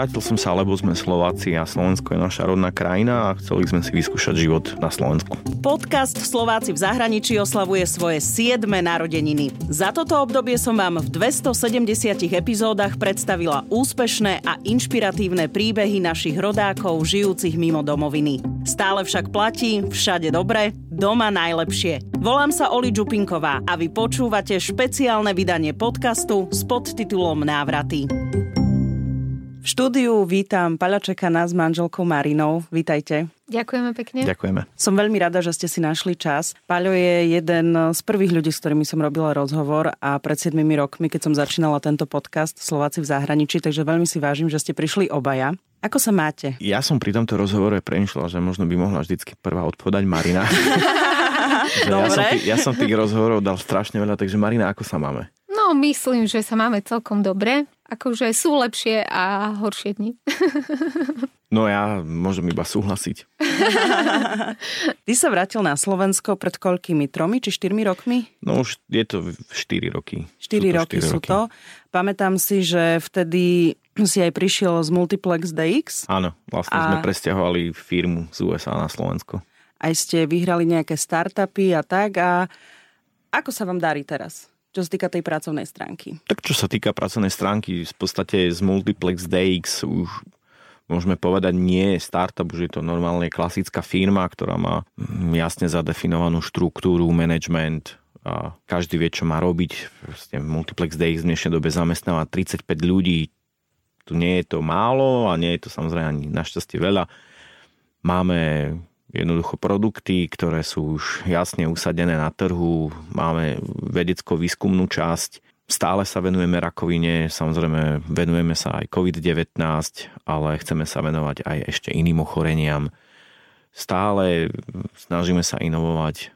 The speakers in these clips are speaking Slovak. Vrátil som sa, lebo sme Slováci a Slovensko je naša rodná krajina a chceli sme si vyskúšať život na Slovensku. Podcast Slováci v zahraničí oslavuje svoje 7. narodeniny. Za toto obdobie som vám v 270 epizódach predstavila úspešné a inšpiratívne príbehy našich rodákov žijúcich mimo domoviny. Stále však platí, všade dobre, doma najlepšie. Volám sa Oli Čupinková a vy počúvate špeciálne vydanie podcastu s podtitulom Návraty. V štúdiu vítam Paľa Čekana s manželkou Marinou. Vítajte. Ďakujeme pekne. Ďakujeme. Som veľmi rada, že ste si našli čas. Paľo je jeden z prvých ľudí, s ktorými som robila rozhovor a pred 7 rokmi, keď som začínala tento podcast Slováci v zahraničí, takže veľmi si vážim, že ste prišli obaja. Ako sa máte? Ja som pri tomto rozhovore premýšľala, že možno by mohla vždycky prvá odpovedať Marina. Ja som tých rozhovorov dal strašne veľa, takže Marina, ako sa máme? No, myslím, že sa máme celkom dobre. Akože sú lepšie a horšie dni. No ja môžem iba súhlasiť. Ty sa vrátil na Slovensko pred koľkými? 3 či 4 rokmi? No už je to 4 roky. 4 roky sú to. Pamätám si, že vtedy si aj prišiel z Multiplex DX. Áno, vlastne sme presťahovali firmu z USA na Slovensko. Aj ste vyhrali nejaké startupy a tak. A ako sa vám darí teraz? Čo sa týka tej pracovnej stránky? Tak čo sa týka pracovnej stránky, v podstate z Multiplex DX už môžeme povedať, nie je startup, už je to normálne klasická firma, ktorá má jasne zadefinovanú štruktúru, management a každý vie, čo má robiť. Proste Multiplex DX v dnešnej dobe zamestnáva 35 ľudí. Tu nie je to málo a nie je to samozrejme ani našťastie veľa. Máme jednoducho produkty, ktoré sú už jasne usadené na trhu, máme vedecko-výskumnú časť, stále sa venujeme rakovine, samozrejme venujeme sa aj COVID-19, ale chceme sa venovať aj ešte iným ochoreniam. Stále snažíme sa inovovať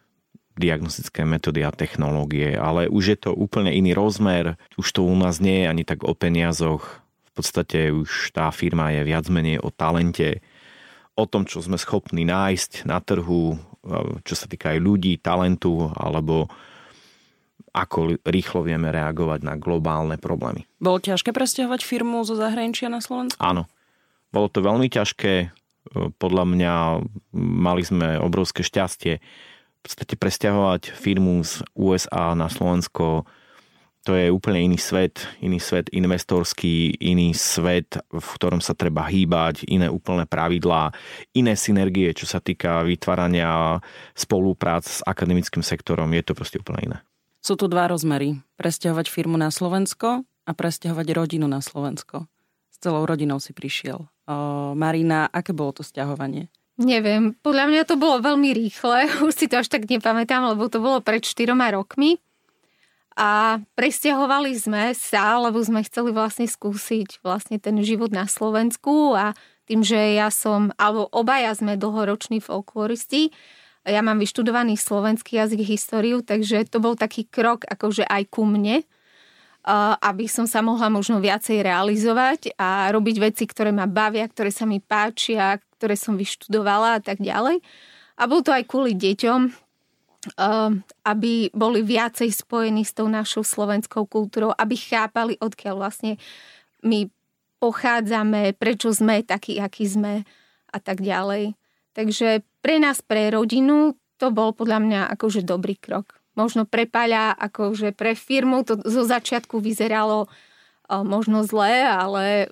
diagnostické metódy a technológie, ale už je to úplne iný rozmer, už to u nás nie je ani tak o peniazoch, v podstate už tá firma je viac menej o talente, o tom, čo sme schopní nájsť na trhu, čo sa týka aj ľudí, talentu, alebo ako rýchlo vieme reagovať na globálne problémy. Bolo ťažké presťahovať firmu zo zahraničia na Slovensku? Áno, bolo to veľmi ťažké. Podľa mňa mali sme obrovské šťastie. V podstate presťahovať firmu z USA na Slovensko, to je úplne iný svet investorský, iný svet, v ktorom sa treba hýbať, iné úplné pravidlá, iné synergie, čo sa týka vytvárania spoluprác s akademickým sektorom, je to proste úplne iné. Sú tu dva rozmery. Presťahovať firmu na Slovensko a presťahovať rodinu na Slovensko. S celou rodinou si prišiel. Marina, aké bolo to sťahovanie? Neviem, podľa mňa to bolo veľmi rýchle, už si to až tak nepamätám, lebo to bolo pred 4 rokmi. A presťahovali sme sa, lebo sme chceli vlastne skúsiť vlastne ten život na Slovensku a tým, že obaja sme dlhoroční folkloristi, ja mám vyštudovaný slovenský jazyk, históriu, takže to bol taký krok akože aj ku mne, aby som sa mohla možno viacej realizovať a robiť veci, ktoré ma bavia, ktoré sa mi páčia, ktoré som vyštudovala a tak ďalej. A bol to aj kvôli deťom, aby boli viacej spojení s tou našou slovenskou kultúrou, aby chápali, odkiaľ vlastne my pochádzame, prečo sme takí, akí sme a tak ďalej. Takže pre nás, pre rodinu, to bol podľa mňa akože dobrý krok. Možno pre Paľa, akože pre firmu to zo začiatku vyzeralo možno zle, ale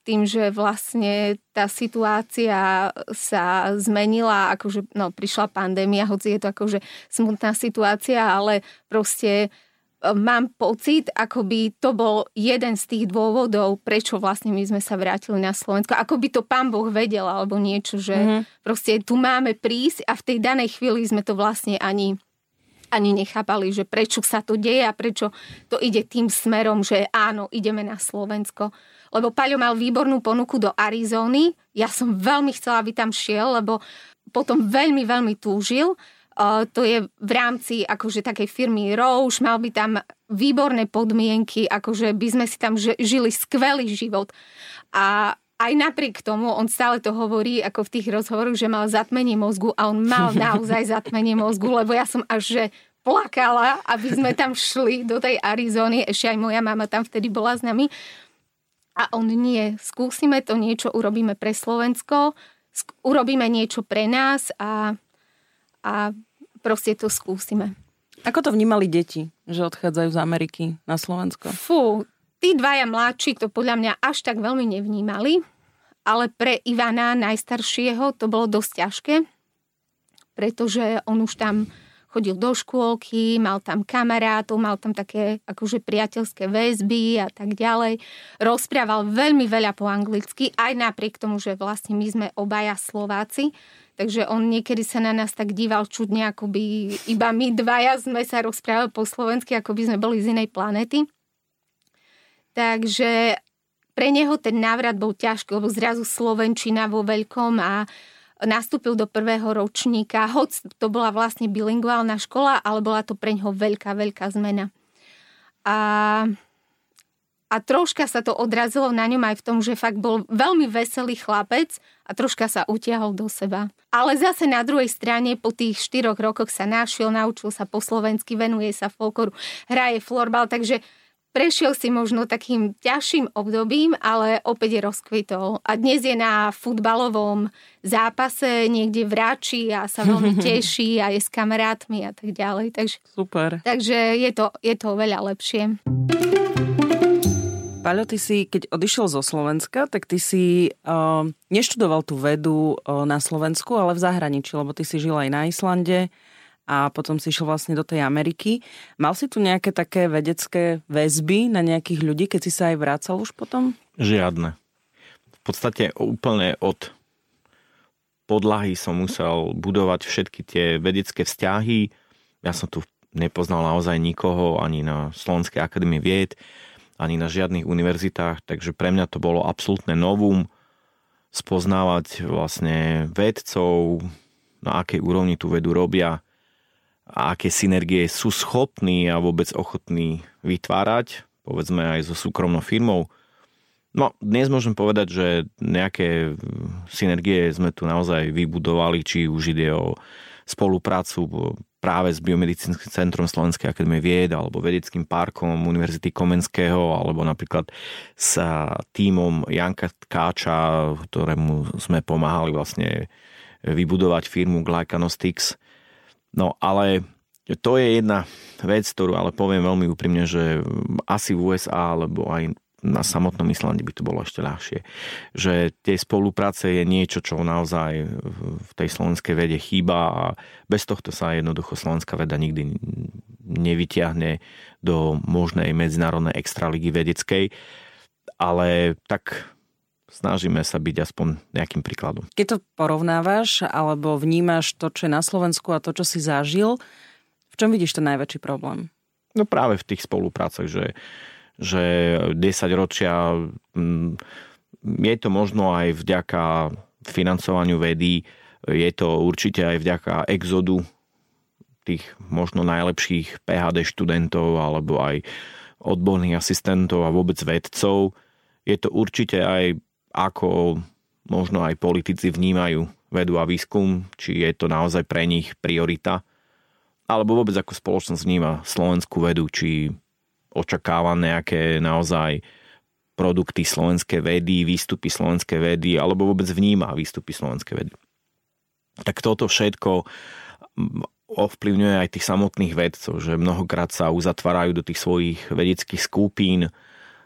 tým, že vlastne tá situácia sa zmenila, akože prišla pandémia, hoci je to akože smutná situácia, ale proste mám pocit, akoby to bol jeden z tých dôvodov, prečo vlastne my sme sa vrátili na Slovensko. Akoby to Pán Boh vedel, alebo niečo, že proste tu máme prísť a v tej danej chvíli sme to vlastne ani nechápali, že prečo sa to deje a prečo to ide tým smerom, že áno, ideme na Slovensko. Lebo Paľo mal výbornú ponuku do Arizóny. Ja som veľmi chcela, aby tam šiel, lebo potom veľmi, veľmi túžil. To je v rámci akože takej firmy Roush, mal by tam výborné podmienky, akože by sme si tam žili skvelý život. A aj napriek tomu, on stále to hovorí ako v tých rozhovoroch, že mal zatmenie mozgu a on mal naozaj zatmenie mozgu, lebo ja som až že plakala, aby sme tam šli do tej Arizóny. Ešte aj moja mama tam vtedy bola s nami. a on nie, skúsime to niečo, urobíme pre Slovensko, urobíme niečo pre nás a proste to skúsime. Ako to vnímali deti, že odchádzajú z Ameriky na Slovensko? Fú, tí dvaja mladší to podľa mňa až tak veľmi nevnímali, ale pre Ivana, najstaršieho, to bolo dosť ťažké, pretože on už tam chodil do škôlky, mal tam kamarátov, mal tam také akože priateľské väzby a tak ďalej. Rozprával veľmi veľa po anglicky, aj napriek tomu, že vlastne my sme obaja Slováci, takže on niekedy sa na nás tak díval čudne, akoby iba my dvaja sme sa rozprávali po slovensky, akoby sme boli z inej planéty. Takže pre neho ten návrat bol ťažký, lebo zrazu slovenčina vo veľkom a nastúpil do prvého ročníka, hoď to bola vlastne bilinguálna škola, ale bola to preňho veľká, veľká zmena. A troška sa to odrazilo na ňom aj v tom, že fakt bol veľmi veselý chlapec a troška sa utiahol do seba. Ale zase na druhej strane po tých 4 rokoch sa našiel, naučil sa po slovensky, venuje sa folkloru, hraje florbal, takže prešiel si možno takým ťažším obdobím, ale opäť rozkvitol. A dnes je na futbalovom zápase, niekde vráči a sa veľmi teší a je s kamarátmi a tak ďalej. Takže, super. Takže je to veľa lepšie. Paľo, ty si, keď odišiel zo Slovenska, tak ty si neštudoval tú vedu na Slovensku, ale v zahraničí, lebo ty si žil aj na Islande. A potom si išiel vlastne do tej Ameriky. Mal si tu nejaké také vedecké väzby na nejakých ľudí, keď si sa aj vracal už potom? Žiadne. V podstate úplne od podlahy som musel budovať všetky tie vedecké vzťahy. Ja som tu nepoznal naozaj nikoho, ani na Slovenskej akadémie vied, ani na žiadnych univerzitách, takže pre mňa to bolo absolútne novum spoznávať vlastne vedcov, na akej úrovni tú vedu robia, a aké synergie sú schopní a vôbec ochotní vytvárať, povedzme aj so súkromnou firmou. No, dnes môžem povedať, že nejaké synergie sme tu naozaj vybudovali, či už ide o spoluprácu práve s Biomedicinským centrum Slovenskej akadémie vied, alebo Vedeckým parkom Univerzity Komenského, alebo napríklad s tímom Janka Tkáča, ktorému sme pomáhali vlastne vybudovať firmu Glycanostics. No ale to je jedna vec, ktorú ale poviem veľmi úprimne, že asi v USA, alebo aj na samotnom Islande by to bolo ešte ľahšie. Že tie spolupráce je niečo, čo naozaj v tej slovenskej vede chýba a bez tohto sa jednoducho slovenská veda nikdy nevyťahne do možnej medzinárodnej extraligy vedeckej. Ale tak snažíme sa byť aspoň nejakým príkladom. Keď to porovnávaš alebo vnímaš to, čo je na Slovensku a to, čo si zažil, v čom vidíš ten najväčší problém? No práve v tých spoluprácach, že 10 ročia je to možno aj vďaka financovaniu vedy, je to určite aj vďaka exodu tých možno najlepších PhD študentov alebo aj odborných asistentov a vôbec vedcov. Je to určite aj ako možno aj politici vnímajú vedu a výskum, či je to naozaj pre nich priorita, alebo vôbec ako spoločnosť vníma slovenskú vedu, či očakáva nejaké naozaj produkty slovenskej vedy, výstupy slovenskej vedy, alebo vôbec vníma výstupy slovenskej vedy. Tak toto všetko ovplyvňuje aj tých samotných vedcov, že mnohokrát sa uzatvárajú do tých svojich vedeckých skupín,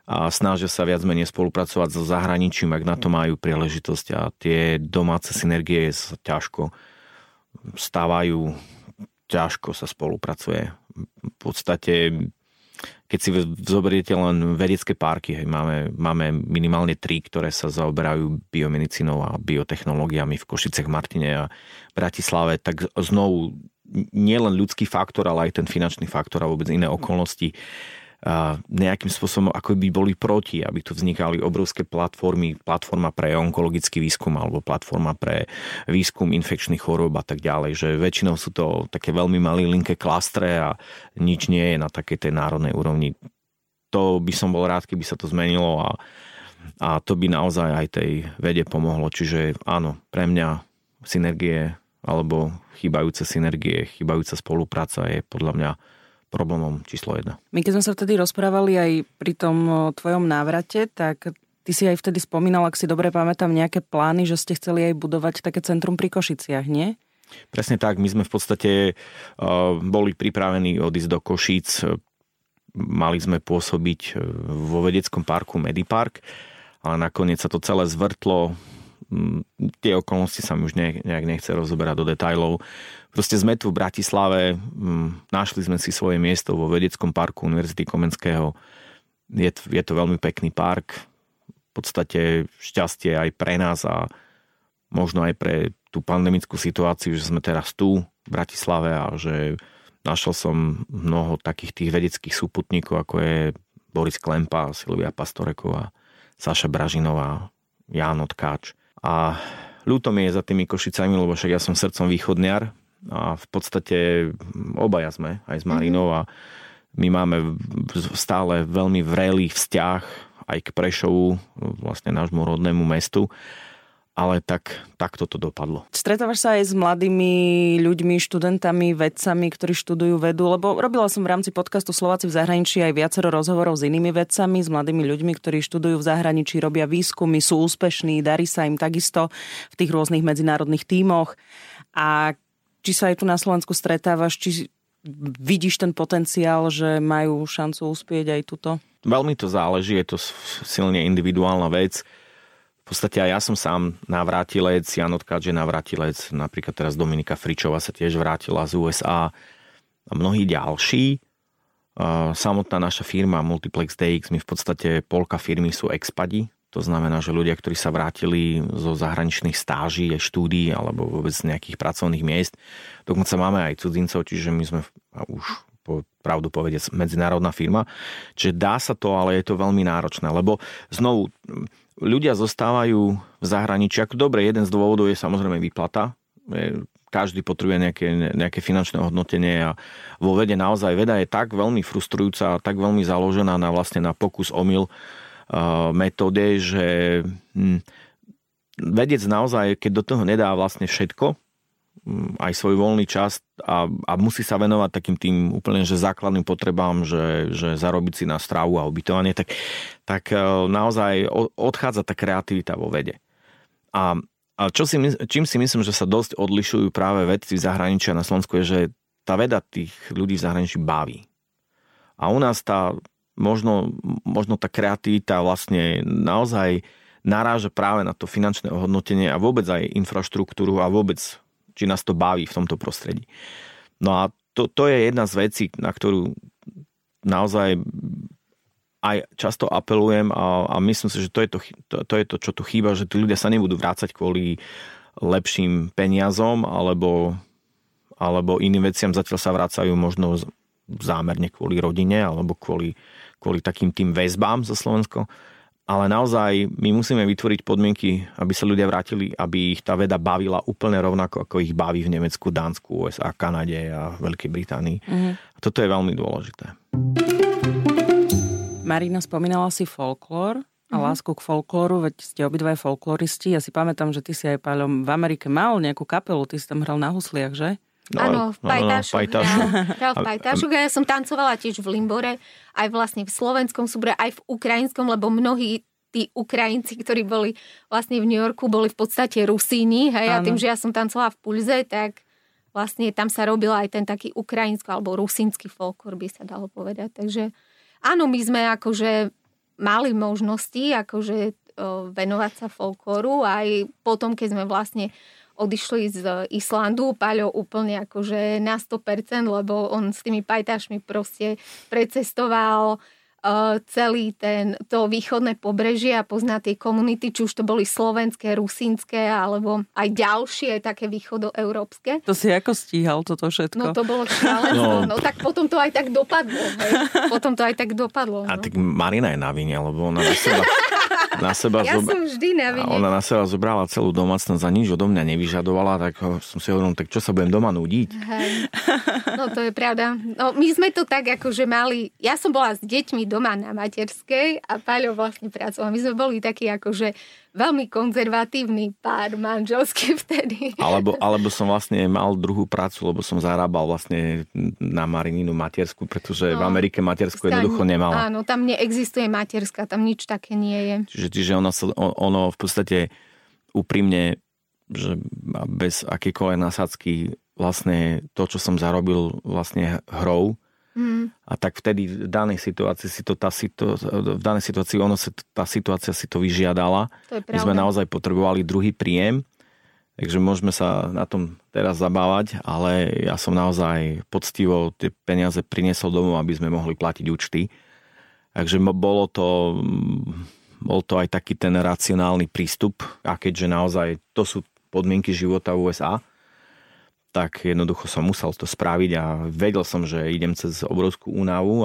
a snažia sa viac menej spolupracovať so zahraničím, ak na to majú príležitosť a tie domáce synergie sa ťažko stávajú, ťažko sa spolupracuje. V podstate, keď si zoberiete len vedecké parky, hej, máme minimálne 3, ktoré sa zaoberajú biomedicínou a biotechnológiami v Košicech, Martine a Bratislave, tak znovu nielen ľudský faktor, ale aj ten finančný faktor a vôbec iné okolnosti nejakým spôsobom, ako by boli proti, aby tu vznikali obrovské platformy, platforma pre onkologický výskum alebo platforma pre výskum infekčných chorôb a tak ďalej, že väčšinou sú to také veľmi malilinké klastre a nič nie je na takej tej národnej úrovni. To by som bol rád, keby sa to zmenilo a to by naozaj aj tej vede pomohlo, čiže áno, pre mňa synergie alebo chýbajúce synergie, chýbajúca spolupráca je podľa mňa problémom číslo 1. My keď sme sa vtedy rozprávali aj pri tom tvojom návrate, tak Ty si aj vtedy spomínal, ak si dobre pamätám, nejaké plány, že ste chceli aj budovať také centrum pri Košiciach, nie? Presne tak, my sme v podstate boli pripravení odísť do Košíc, mali sme pôsobiť vo vedeckom parku Medipark, ale nakoniec sa to celé zvrtlo, tie okolnosti sa mi už nejak nechce rozoberať do detailov. Proste sme tu v Bratislave, našli sme si svoje miesto vo vedeckom parku Univerzity Komenského, je to veľmi pekný park, v podstate šťastie aj pre nás a možno aj pre tú pandemickú situáciu, že sme teraz tu v Bratislave a že našiel som mnoho takých tých vedeckých súputníkov, ako je Boris Klempa, Silvia Pastoreková, Saša Bražinová, Janka Tkáča. A ľúto mi je za tými Košicami, lebo však ja som srdcom východniar a v podstate obaja sme, aj s Marinou, a my máme stále veľmi vrelý vzťah aj k Prešovu, vlastne nášmu rodnému mestu. Ale tak toto dopadlo. Stretávaš sa aj s mladými ľuďmi, študentami, vedcami, ktorí študujú vedu, lebo robila som v rámci podcastu Slováci v zahraničí aj viacero rozhovorov s inými vedcami, s mladými ľuďmi, ktorí študujú v zahraničí, robia výskumy, sú úspešní, darí sa im takisto v tých rôznych medzinárodných tímoch. A či sa aj tu na Slovensku stretávaš, či vidíš ten potenciál, že majú šancu uspieť aj tuto? Veľmi to záleží, je to silne individuálna vec. V podstate aj ja som sám návratilec, Janka Tkáča je návratilec, napríklad teraz Dominika Fričová sa tiež vrátila z USA a mnohí ďalší. Samotná naša firma Multiplex DX, my v podstate polka firmy sú expadi, to znamená, že ľudia, ktorí sa vrátili zo zahraničných stáží, štúdií alebo vôbec nejakých pracovných miest. Dokonca máme aj cudzincov, čiže my sme už pravdu povedať medzinárodná firma. Čiže dá sa to, ale je to veľmi náročné, lebo znovu ľudia zostávajú v zahraničí. Ako dobre, jeden z dôvodov je samozrejme výplata. Každý potrebuje nejaké finančné hodnotenie a vo vede naozaj veda je tak veľmi frustrujúca a tak veľmi založená na pokus omyl metóde, že vedec naozaj, keď do toho nedá vlastne všetko, aj svoj voľný čas a musí sa venovať takým tým úplne že základným potrebám, že zarobiť si na stravu a ubytovanie, tak naozaj odchádza tá kreativita vo vede. A čím si myslím, že sa dosť odlišujú práve vedci v zahraničí a na Slovensku je, že tá veda tých ľudí v zahraničí baví. A u nás tá možno tá kreativita vlastne naozaj naráža práve na to finančné ohodnotenie a vôbec aj infraštruktúru a vôbec či nás to baví v tomto prostredí. No a to je jedna z vecí, na ktorú naozaj aj často apelujem a myslím si, že to je to, čo tu chýba, že tí ľudia sa nebudú vrácať kvôli lepším peniazom alebo iným veciam. Zatiaľ sa vracajú možno zámerne kvôli rodine alebo kvôli takým tým väzbám zo Slovensko. Ale naozaj my musíme vytvoriť podmienky, aby sa ľudia vrátili, aby ich tá veda bavila úplne rovnako, ako ich baví v Nemecku, Dánsku, USA, Kanade a Veľkej Británii. A toto je veľmi dôležité. Marina, spomínala si folklór a lásku k folklóru, veď ste obidvaja folkloristi. Ja si pamätám, že ty si aj, Paľo, v Amerike mal nejakú kapelu, ty si tam hral na husliach, že? Áno, v Pajtašu. Ja som tancovala tiež v Limbore, aj vlastne v slovenskom súbore, aj v ukrajinskom, lebo mnohí tí Ukrajinci, ktorí boli vlastne v New Yorku, boli v podstate Rusíni. Hej, a tým, že ja som tancovala v Pulze, tak vlastne tam sa robil aj ten taký ukrajinský alebo rusínsky folklór, by sa dalo povedať. Takže áno, my sme akože mali možnosti akože venovať sa folklóru aj potom, keď sme vlastne odišli z Islandu, Paľo úplne akože na 100%, lebo on s tými pajtašmi proste precestoval celý to východné pobrežie a pozná tie komunity, či už to boli slovenské, rusínske, alebo aj ďalšie také východoeurópske. To si ako stíhal toto všetko? No to bolo šialenstvo. No tak potom to aj tak dopadlo. Hej. A tak Marina je na vine, lebo ona som vždy navineť. Ona na seba zobrala celú domácnosť a nič odo mňa nevyžadovala, tak som si hovoril, tak čo sa budem doma núdiť? Hej. No to je pravda. No, my sme to tak akože mali, ja som bola s deťmi doma na materskej a Paľo vlastne pracoval. My sme boli takí akože veľmi konzervatívny pár manželský vtedy. Alebo som vlastne mal druhú prácu, lebo som zarábal vlastne na Marininu matersku, pretože v Amerike matersku jednoducho nemala. Áno, tam neexistuje materská, tam nič také nie je. Čiže Čiže ono v podstate úprimne, že bez akékoľvek nasádzky vlastne to, čo som zarobil vlastne hrou. Mm. A tak vtedy v danej situácii tá situácia si to vyžiadala. To je pravda. My sme naozaj potrebovali druhý príjem, takže môžeme sa na tom teraz zabávať, ale ja som naozaj poctivo tie peniaze priniesol domov, aby sme mohli platiť účty. Takže bol to aj taký ten racionálny prístup, a keďže naozaj to sú podmienky života v USA, tak jednoducho som musel to spraviť a vedel som, že idem cez obrovskú únavu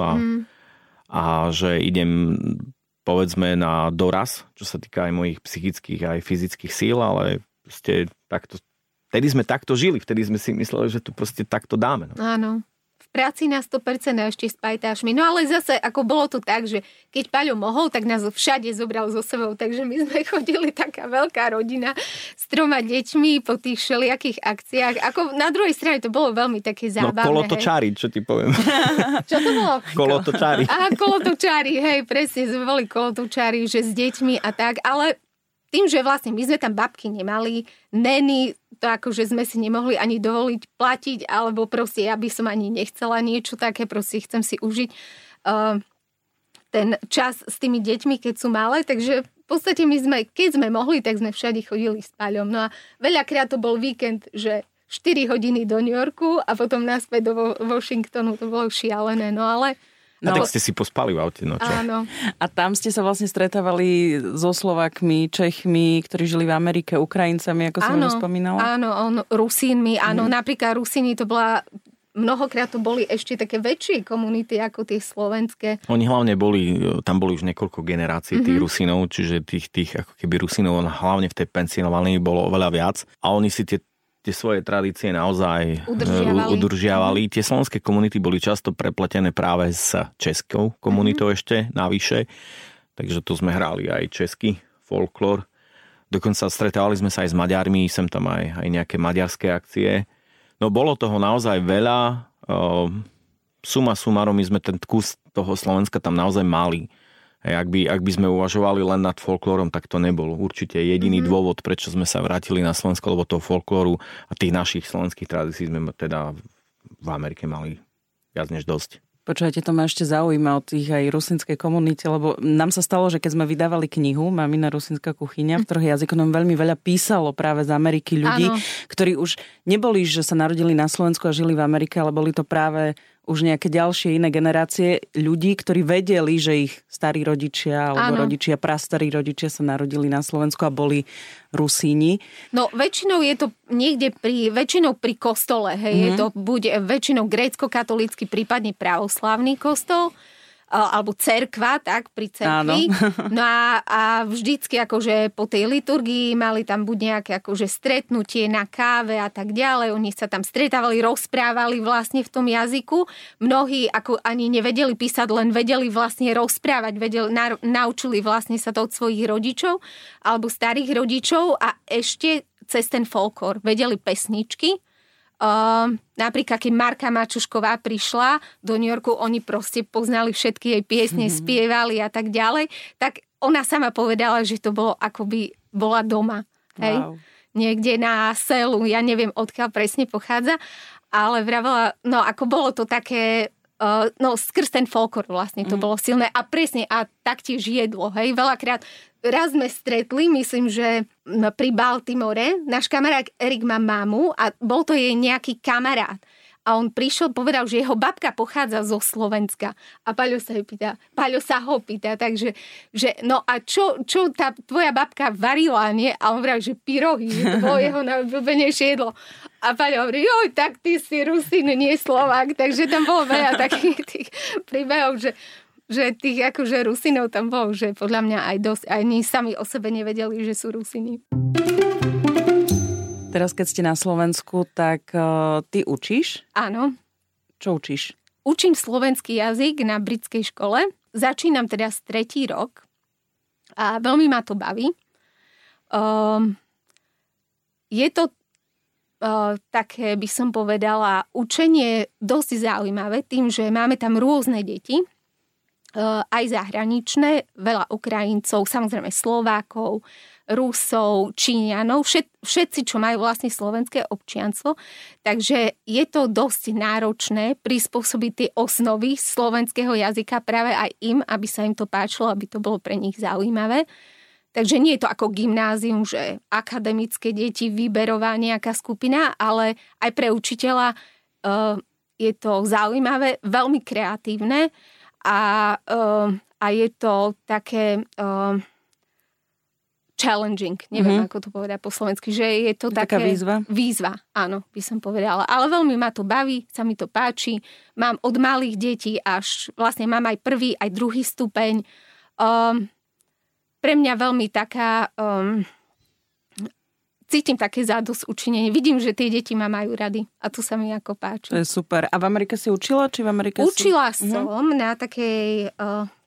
a že idem, povedzme, na doraz, čo sa týka aj mojich psychických aj fyzických síl, ale proste takto, vtedy sme takto žili, vtedy sme si mysleli, že to proste takto dáme. No. Áno. Práci na 100% ešte s Pajtašmi. No ale zase, ako bolo to tak, že keď Paľo mohol, tak nás všade zobral so sebou. Takže my sme chodili taká veľká rodina s 3 deťmi po tých všelijakých akciách. Ako na druhej strane to bolo veľmi také zábavné. No kolotočári, čo ti poviem. Čo to bolo? Kolotočári. Aha, kolotočári, hej, presne, sme boli kolotočári, že s deťmi a tak. Ale tým, že vlastne my sme tam babky nemali, neny, to akože sme si nemohli ani dovoliť platiť, alebo proste ja by som ani nechcela niečo také, proste chcem si užiť ten čas s tými deťmi, keď sú malé, takže v podstate my sme, keď sme mohli, tak sme všade chodili s Paľom. No a veľakrát to bol víkend, že 4 hodiny do New Yorku a potom naspäť do Washingtonu, to bolo šialené, no ale... No, a tak ste si pospali v aute, no čo? Áno. A tam ste sa vlastne stretávali so Slovákmi, Čechmi, ktorí žili v Amerike, Ukrajincami, ako som už spomínala? Áno, Rusínmi, áno. Napríklad Rusíni mnohokrát to boli ešte také väčšie komunity ako tie slovenské. Oni hlavne tam boli už niekoľko generácií tých Rusínov, čiže tých ako keby Rusínov, hlavne v tej Pensylvánii bolo oveľa viac. A oni si tie svoje tradície naozaj udržiavali. Tie slovenské komunity boli často prepletené práve s českou komunitou ešte navyše, takže to sme hrali aj český folklór. Dokonca stretávali sme sa aj s Maďarmi, sem tam aj nejaké maďarské akcie. No bolo toho naozaj veľa. Suma sumárom, my sme ten kus toho Slovenska tam naozaj mali. Ak by sme uvažovali len nad folklórom, tak to nebol určite jediný dôvod, prečo sme sa vrátili na Slovensko, lebo toho folklóru a tých našich slovenských tradícií sme teda v Amerike mali viac než dosť. Počúvajte, to ma ešte zaujíma o tých aj rusínskej komunite, lebo nám sa stalo, že keď sme vydávali knihu Mamina rusínska kuchyňa, v troch jazykoch nám veľmi veľa písalo práve z Ameriky ľudí, ktorí už neboli, že sa narodili na Slovensku a žili v Amerike, ale boli to práve už nejaké ďalšie iné generácie ľudí, ktorí vedeli, že ich starí rodičia alebo rodičia, prastarí rodičia sa narodili na Slovensku a boli Rusíni. No väčšinou je to niekde pri kostole, hej, je to buď väčšinou grécko-katolícky, prípadne pravoslavný kostol, alebo cerkva, tak, pri cerkvi. No a vždycky akože po tej liturgii mali tam buď nejaké akože stretnutie na káve a tak ďalej. Oni sa tam stretávali, rozprávali vlastne v tom jazyku. Mnohí ako ani nevedeli písať, len vedeli vlastne rozprávať, naučili vlastne sa to od svojich rodičov alebo starých rodičov a ešte cez ten folklór vedeli pesničky. Napríklad, keď Marka Mačušková prišla do New Yorku, oni proste poznali všetky jej piesne, spievali a tak ďalej, tak ona sama povedala, že to bolo akoby bola doma. Hej? Wow. Niekde na selu, ja neviem, odkiaľ presne pochádza, ale vravela, no ako bolo to také, no skrz ten folklor vlastne to bolo silné a presne a taktiež jedlo, hej, veľakrát. Raz sme stretli, myslím, že pri Baltimore, náš kamarát Erik má mamu a bol to jej nejaký kamarát. A on prišiel, povedal, že jeho babka pochádza zo Slovenska. A Paľo sa ho pýta, takže, že, no a čo tá tvoja babka varila, nie? A on vraví, že pyrohy, že to bolo jeho najobľúbenejšie jedlo. A Paľo hovorí, joj, tak ty si Rusín, nie Slovák. Takže tam bolo veľa takých tých príbehov, že tých akože Rusinov tam bol, že podľa mňa aj dosť, aj oni sami o sebe nevedeli, že sú Rusini. Teraz, keď ste na Slovensku, tak ty učíš? Áno. Čo učíš? Učím slovenský jazyk na britskej škole. Začínam teda 3. rok a veľmi ma to baví. Je to také, by som povedala, učenie dosť zaujímavé tým, že máme tam rôzne deti, aj zahraničné, veľa Ukrajincov, samozrejme Slovákov, Rusov, Číňanov, všetci, čo majú vlastne slovenské občianstvo. Takže je to dosť náročné prispôsobiť tie osnovy slovenského jazyka práve aj im, aby sa im to páčilo, aby to bolo pre nich zaujímavé. Takže nie je to ako gymnázium, že akademické deti, výberová nejaká skupina, ale aj pre učiteľa je to zaujímavé, veľmi kreatívne a je to také... challenging, neviem, ako to povedať po slovensky, že je to taká výzva. Výzva, áno, by som povedala. Ale veľmi ma to baví, sa mi to páči. Mám od malých detí až, vlastne mám aj prvý, aj druhý stupeň. Pre mňa veľmi taká, cítim také zadosťučinenie. Vidím, že tie deti ma majú rady a to sa mi ako páči. To je super. A v Amerike si učila? Učila som na takej...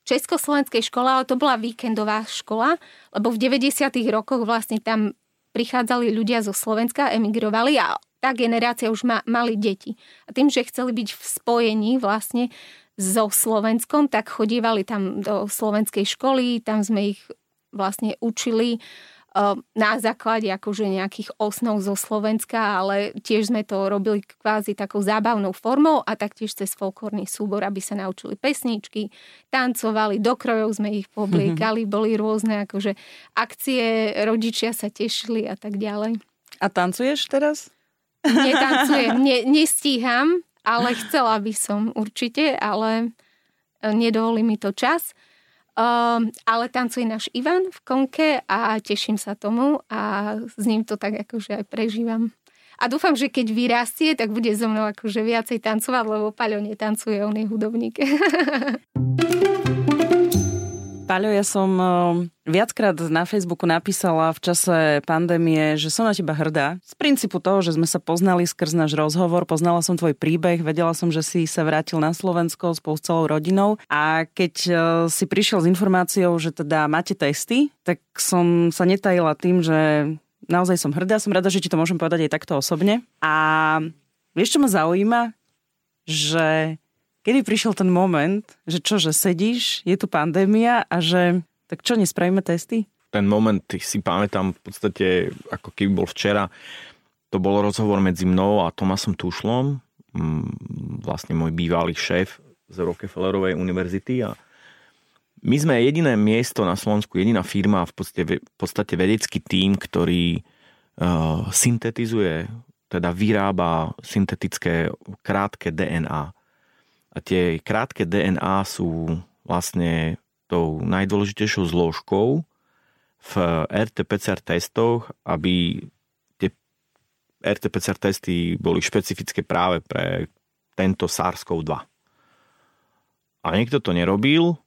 Československej škole, ale to bola víkendová škola, lebo v 90. rokoch vlastne tam prichádzali ľudia zo Slovenska, emigrovali a tá generácia už mali deti. A tým, že chceli byť v spojení vlastne so Slovenskom, tak chodievali tam do slovenskej školy, tam sme ich vlastne učili na základe akože nejakých osnov zo Slovenska, ale tiež sme to robili kvázi takou zábavnou formou a taktiež cez folklórny súbor, aby sa naučili pesničky, tancovali, do krojov sme ich pobliekali, boli rôzne akože akcie, rodičia sa tešili a tak ďalej. A tancuješ teraz? Netancujem, nestíham, ale chcela by som určite, ale nedovolí mi to čas. Ale tancuje náš Ivan v Konke a teším sa tomu a s ním to tak akože aj prežívam. A dúfam, že keď vyrastie, tak bude so mnou akože viacej tancovať, lebo Paľo netancuje, on je hudobník. Paľo, ja som viackrát na Facebooku napísala v čase pandémie, že som na teba hrdá. Z princípu toho, že sme sa poznali skrz náš rozhovor, poznala som tvoj príbeh, vedela som, že si sa vrátil na Slovensko spolu s celou rodinou a keď si prišiel s informáciou, že teda máte testy, tak som sa netajila tým, že naozaj som hrdá, som rada, že ti to môžem povedať aj takto osobne. A vieš, čo ma zaujíma? Že kedy prišiel ten moment, že čo, že sedíš, je tu pandémia a že... Tak čo, nespravíme testy? Ten moment si pamätám v podstate, ako keby bol včera. To bol rozhovor medzi mnou a Tomášom Tušlom, vlastne môj bývalý šéf z Rockefellerovej univerzity. A my sme jediné miesto na Slovensku, jediná firma, v podstate vedecký tím, ktorý syntetizuje, teda vyrába syntetické krátke DNA. A tie krátke DNA sú vlastne tou najdôležitejšou zložkou v RT-PCR testoch, aby tie RT-PCR testy boli špecifické práve pre tento SARS-CoV-2. A niekto to nerobil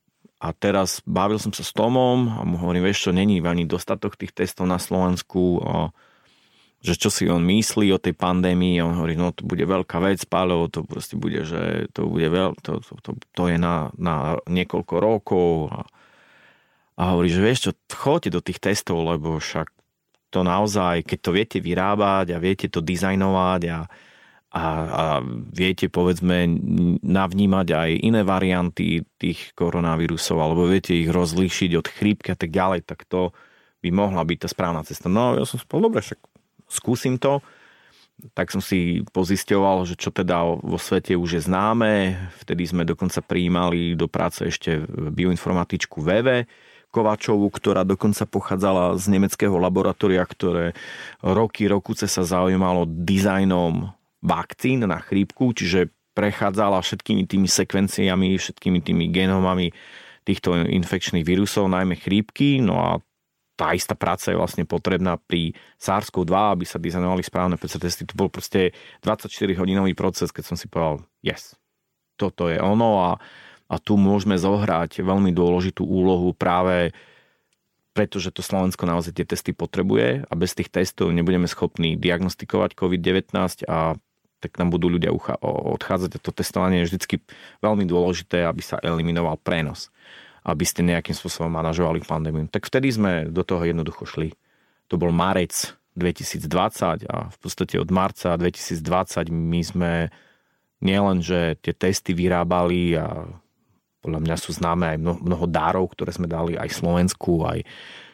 a teraz bavil som sa s Tomom a mu hovorím, vieš čo, není ani dostatok tých testov na Slovensku, že čo si on myslí o tej pandémii a on hovorí, no to bude veľká vec, Paľo, to proste bude, že to bude to je na niekoľko rokov a hovorí, že vieš čo, choďte do tých testov, lebo však to naozaj, keď to viete vyrábať a viete to dizajnovať a viete, povedzme, navnímať aj iné varianty tých koronavírusov, alebo viete ich rozlíšiť od chrípky a tak ďalej, tak to by mohla byť tá správna cesta. No, ja som spolu, dobre, však skúsim to, tak som si pozisťoval, že čo teda vo svete už je známe. Vtedy sme dokonca prijímali do práce ešte bioinformatičku Veve Kovačovú, ktorá dokonca pochádzala z nemeckého laboratória, ktoré roky sa zaujímalo dizajnom vakcín na chrípku, čiže prechádzala všetkými tými sekvenciami, všetkými tými genómami týchto infekčných vírusov, najmä chrípky, no a tá istá práca je vlastne potrebná pri SARS-CoV-2, aby sa dizajnovali správne PCR testy. To bol proste 24-hodinový proces, keď som si povedal, yes, toto je ono a tu môžeme zohrať veľmi dôležitú úlohu práve pretože to Slovensko naozaj tie testy potrebuje a bez tých testov nebudeme schopní diagnostikovať COVID-19 a tak nám budú ľudia odchádzať a to testovanie je vždycky veľmi dôležité, aby sa eliminoval prenos, aby ste nejakým spôsobom manažovali pandémiu. Tak vtedy sme do toho jednoducho šli. To bol marec 2020 a v podstate od marca 2020 my sme nielenže tie testy vyrábali a v Podľa mňa sú známe aj mnoho dárov, ktoré sme dali aj Slovensku, aj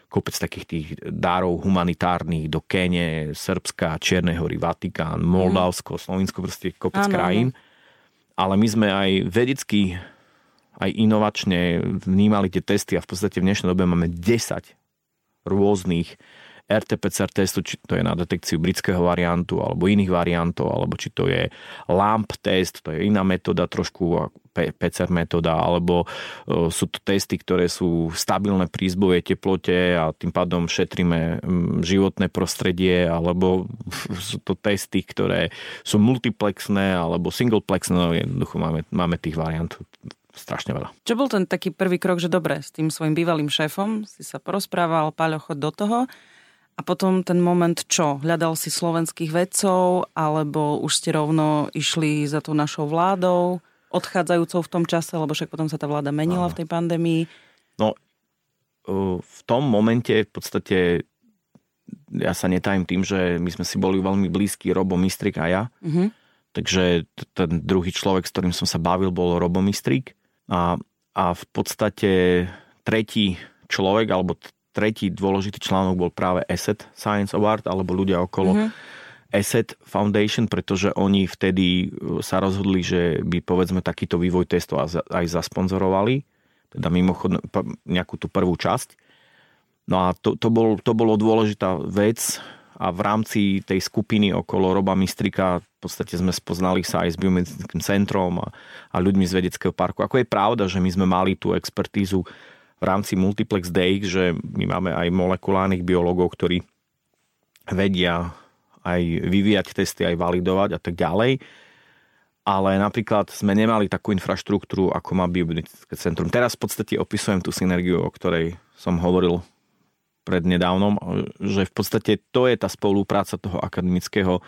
kopec takých tých dárov humanitárnych do Kene, Srbska, Čiernej hory, Vatikán, Moldavsko, Slovinsko, proste kopec krajín. Ale my sme aj vedecky, aj inovačne vnímali tie testy a v podstate v dnešnej dobe máme 10 rôznych RT-PCR testov, či to je na detekciu britského variantu alebo iných variantov, alebo či to je LAMP test, to je iná metóda trošku, PCR metóda, alebo sú to testy, ktoré sú stabilné pri izbovej teplote a tým pádom šetríme životné prostredie, alebo sú to testy, ktoré sú multiplexné alebo singleplexné, no jednoducho máme tých variantov strašne veľa. Čo bol ten taký prvý krok, že dobre, s tým svojim bývalým šéfom si sa porozprával, Paľo, chod do toho. A potom ten moment, čo? Hľadal si slovenských vedcov, alebo už ste rovno išli za tou našou vládou, odchádzajúcou v tom čase, lebo však potom sa tá vláda menila v tej pandémii? No, v tom momente v podstate ja sa netajím tým, že my sme si boli veľmi blízki, Robo Mistrík a ja. Takže ten druhý človek, s ktorým som sa bavil, bol Robo Mistrík. A v podstate tretí človek, alebo tretí dôležitý článok bol práve ESET Science Award, alebo ľudia okolo ESET Foundation, pretože oni vtedy sa rozhodli, že by povedzme takýto vývoj testov aj zasponzorovali, teda mimochodom nejakú tú prvú časť. No a to bolo dôležitá vec a v rámci tej skupiny okolo Roba Mistrika v podstate sme spoznali sa aj s Biomedicinským centrom a ľuďmi z Vedeckého parku. Ako je pravda, že my sme mali tú expertízu v rámci Multiplex DX, že my máme aj molekulárnych biológov, ktorí vedia aj vyvíjať testy, aj validovať a tak ďalej. Ale napríklad sme nemali takú infraštruktúru, ako má Biomedicinské centrum. Teraz v podstate opisujem tú synergiu, o ktorej som hovoril prednedávnom, že v podstate to je tá spolupráca toho akademického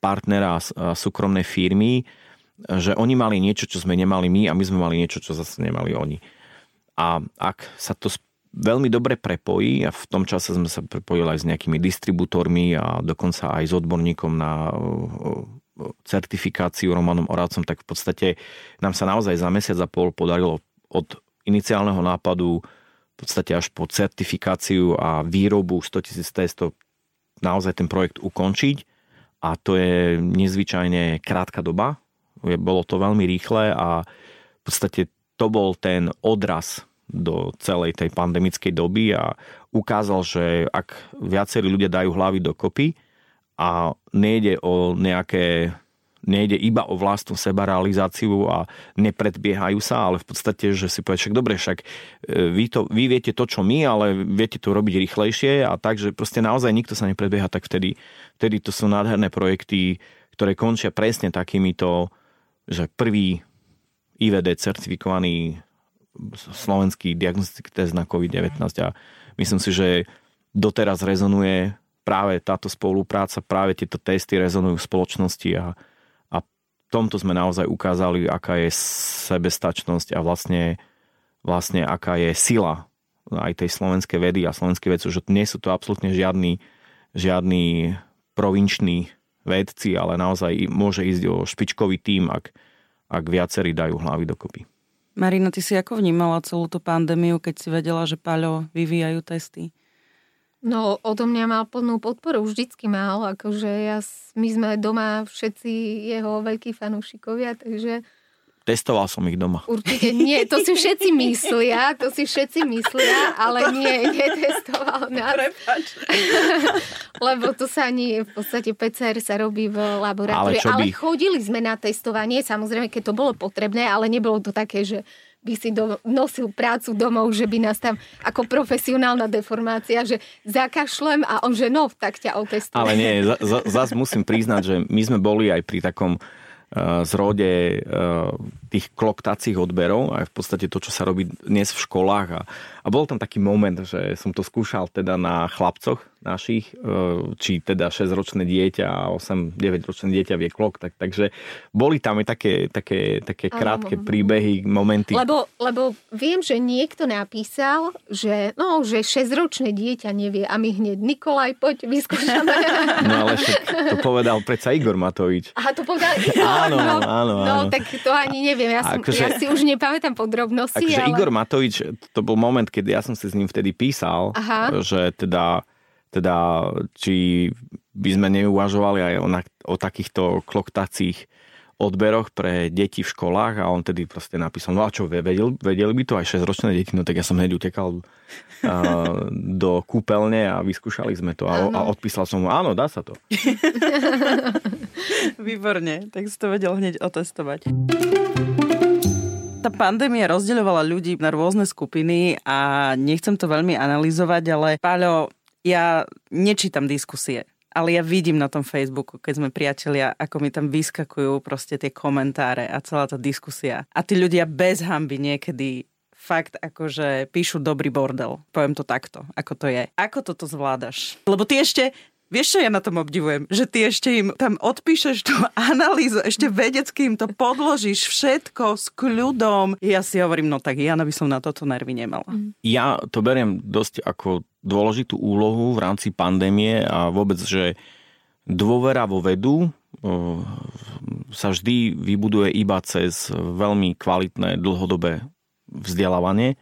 partnera a súkromnej firmy, že oni mali niečo, čo sme nemali my a my sme mali niečo, čo zase nemali oni. A ak sa to veľmi dobre prepojí, a v tom čase sme sa prepojili aj s nejakými distribútormi a dokonca aj s odborníkom na certifikáciu Romanom Orácom, tak v podstate nám sa naozaj za mesiac a pol podarilo od iniciálneho nápadu v podstate až po certifikáciu a výrobu 100 000 testov naozaj ten projekt ukončiť. A to je nezvyčajne krátka doba. Bolo to veľmi rýchle a v podstate to bol ten odraz do celej tej pandemickej doby a ukázal, že ak viacerí ľudia dajú hlavy dokopy a nejde iba o vlastnú sebarealizáciu a nepredbiehajú sa, ale v podstate, že si povie, však dobre, však vy viete to, čo my, ale viete to robiť rýchlejšie a tak, že proste naozaj nikto sa nepredbieha, tak vtedy to sú nádherné projekty, ktoré končia presne takýmito, že prvý IVD certifikovaný slovenský diagnostický test na COVID-19 a myslím si, že doteraz rezonuje práve táto spolupráca, práve tieto testy rezonujú v spoločnosti a v tomto sme naozaj ukázali, aká je sebestačnosť a vlastne aká je sila aj tej slovenskej vedy a slovenskej vedcov, že nie sú to absolútne žiadni provinční vedci, ale naozaj môže ísť o špičkový tím, ak viacerí dajú hlavy dokopy. Marina, ty si ako vnímala celú tú pandémiu, keď si vedela, že Paľo vyvíjajú testy? No, odo mňa mal plnú podporu, vždycky mal, akože my sme doma všetci jeho veľkí fanúšikovia, takže... Testoval som ich doma. Určite nie, to si všetci myslia, ale netestoval nás. Prepáč. Lebo to sa ani, v podstate PCR sa robí v laboratóriu. Ale chodili sme na testovanie, samozrejme, keď to bolo potrebné, ale nebolo to také, že by si nosil prácu domov, že by nás tam ako profesionálna deformácia, že zakašlem a on, že no, tak ťa otestujem. Ale nie, zase musím priznať, že my sme boli aj pri takom zrode tých kloktacích odberov aj v podstate to, čo sa robí dnes v školách a bol tam taký moment, že som to skúšal teda na chlapcoch našich, či teda 6-ročné dieťa a 8-9-ročné dieťa vie klok, takže boli tam aj také krátke príbehy, momenty. Lebo viem, že niekto napísal, že 6-ročné dieťa nevie a my hneď Nikolaj, poď, vyskúšame. No ale to povedal predsa Igor Matovič. Aha, to povedal Igor. Áno, tak to ani nevie. neviem, ja si už nepamätám podrobnosti. Takže ale... Igor Matovič, to bol moment, keď ja som si s ním vtedy písal, že teda či by sme neuvažovali aj o takýchto kloktacích odberoch pre deti v školách, a on tedy proste napísal, no a čo, vedeli by to aj 6-ročné deti, no tak ja som hneď utekal do kúpeľne a vyskúšali sme to a odpísal som mu, áno, dá sa to. Výborne, tak si to vedel hneď otestovať. Tá pandémia rozdeľovala ľudí na rôzne skupiny a nechcem to veľmi analyzovať, ale Paľo, ja nečítam diskusie. Ale ja vidím na tom Facebooku, keď sme priatelia, ako mi tam vyskakujú proste tie komentáre a celá tá diskusia. A tí ľudia bez hanby niekedy fakt akože píšu dobrý bordel. Poviem to takto, ako to je. Ako toto zvládaš? Lebo ty ešte... Vieš, čo ja na tom obdivujem? Že ty ešte im tam odpíšeš tú analýzu, ešte vedecky im to podložíš všetko s kľudom. Ja si hovorím, no tak ja by som na toto nervy nemala. Ja to beriem dosť ako dôležitú úlohu v rámci pandémie a vôbec, že dôvera vo vedu sa vždy vybuduje iba cez veľmi kvalitné dlhodobé vzdelávanie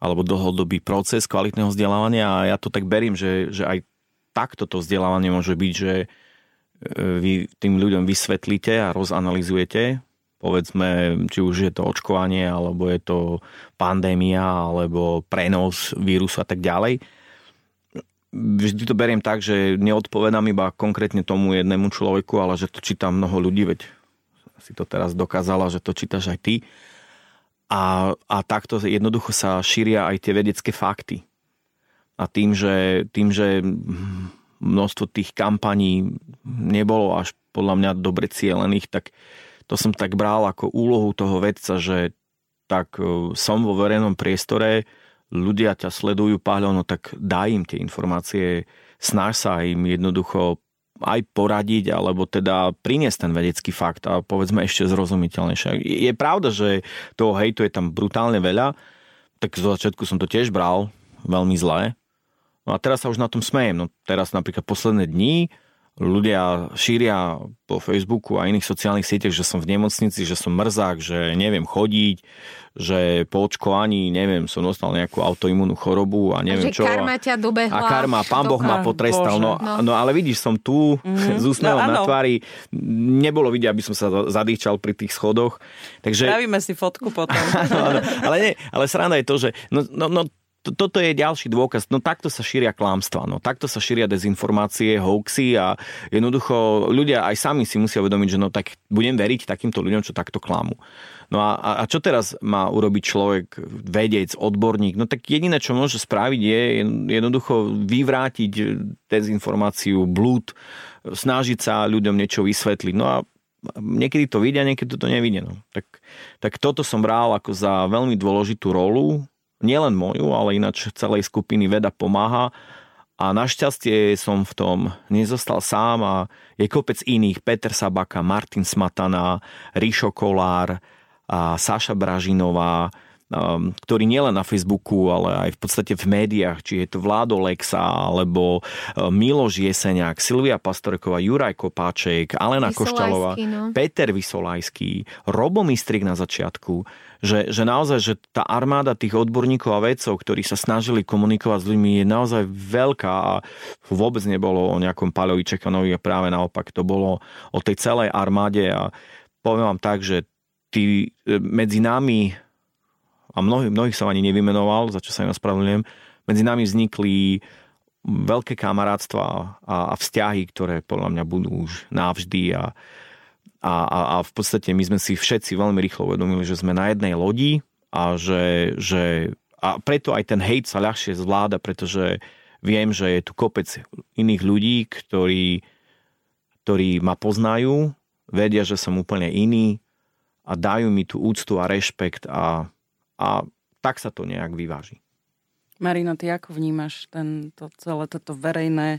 alebo dlhodobý proces kvalitného vzdelávania, a ja to tak beriem, že aj takto to vzdelávanie môže byť, že vy tým ľuďom vysvetlíte a rozanalyzujete, povedzme, či už je to očkovanie, alebo je to pandémia, alebo prenos vírusu a tak ďalej. Vždy to beriem tak, že neodpovedám iba konkrétne tomu jednému človeku, ale že to číta mnoho ľudí, veď si to teraz dokázala, že to čítaš aj ty. A takto jednoducho sa šíria aj tie vedecké fakty. A tým, že množstvo tých kampaní nebolo až podľa mňa dobre cielených, tak to som tak bral ako úlohu toho vedca, že tak som vo verejnom priestore, ľudia ťa sledujú, Paľo, no tak daj im tie informácie, snaž sa im jednoducho aj poradiť, alebo teda priniesť ten vedecký fakt a povedzme ešte zrozumiteľnejšie. Je pravda, že toho hejtu je tam brutálne veľa, tak zo začiatku som to tiež bral veľmi zlé. No a teraz sa už na tom smejem. No teraz napríklad posledné dni ľudia šíria po Facebooku a iných sociálnych sieťach, že som v nemocnici, že som mrzák, že neviem chodiť, že po očkovaní, neviem, som dostal nejakú autoimunú chorobu a neviem čo. A karma ťa dobehla. A karma, pán Boh ma potrestal. Bože, no ale vidíš, som tu, s úsmevom na tvári. Nebolo vidieť, aby som sa zadýchal pri tých schodoch. Takže... Pravíme si fotku potom. Ale sranda je to, že... Toto je ďalší dôkaz. No takto sa šíria klamstvá, no takto sa šíria dezinformácie, hoaxy, a jednoducho ľudia aj sami si musia uvedomiť, že no tak budem veriť takýmto ľuďom, čo takto klamú. No a čo teraz má urobiť človek, vedec, odborník? No tak jediné, čo môže spraviť, je jednoducho vyvrátiť dezinformáciu, blúd, snažiť sa ľuďom niečo vysvetliť. No a niekedy to vidia, niekedy to nevidia. No. Tak toto som bral ako za veľmi dôležitú rolu, nielen moju, ale ináč celej skupiny Veda pomáha, a našťastie som v tom nezostal sám a je kopec iných, Peter Sabaka, Martin Smatana, Ríšo Kolár a Saša Bražinová, ktorí nielen na Facebooku, ale aj v podstate v médiách, či je to Vládo Lexa, alebo Miloš Jeseniak, Silvia Pastoreková, Juraj Kopáček, Alena Košťalová, Peter Vysolajský, Robo Mistrík na začiatku, že naozaj, že tá armáda tých odborníkov a vedcov, ktorí sa snažili komunikovať s ľuďmi, je naozaj veľká a vôbec nebolo o nejakom Paľovi Čekanovi, a práve naopak, to bolo o tej celej armáde. A poviem vám tak, že tí medzi nami, a mnohých som ani nevymenoval, za čo sa im ospravedlňujem, medzi nami vznikli veľké kamarátstva a vzťahy, ktoré podľa mňa budú už navždy, a v podstate my sme si všetci veľmi rýchlo uvedomili, že sme na jednej lodi, a že a preto aj ten hejt sa ľahšie zvláda, pretože viem, že je tu kopec iných ľudí, ktorí ma poznajú, vedia, že som úplne iný, a dajú mi tú úctu a rešpekt, a tak sa to nejak vyváži. Marina, ty ako vnímaš celé toto verejné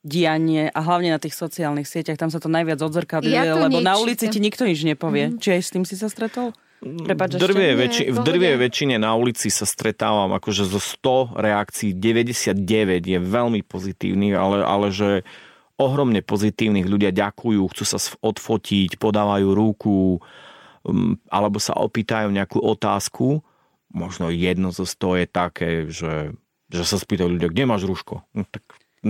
dianie, a hlavne na tých sociálnych sieťach, tam sa to najviac odzrkadľuje, lebo na ulici ti nikto nič nepovie. Či aj s tým si sa stretol? V drvej väčšine na ulici sa stretávam, akože zo 100 reakcií 99 je veľmi pozitívnych, ale že ohromne pozitívnych, ľudia ďakujú, chcú sa odfotiť, podávajú ruku, alebo sa opýtajú nejakú otázku, možno jedno zo 100 je také, že sa spýtajú ľudia, kde máš rúško? No, tak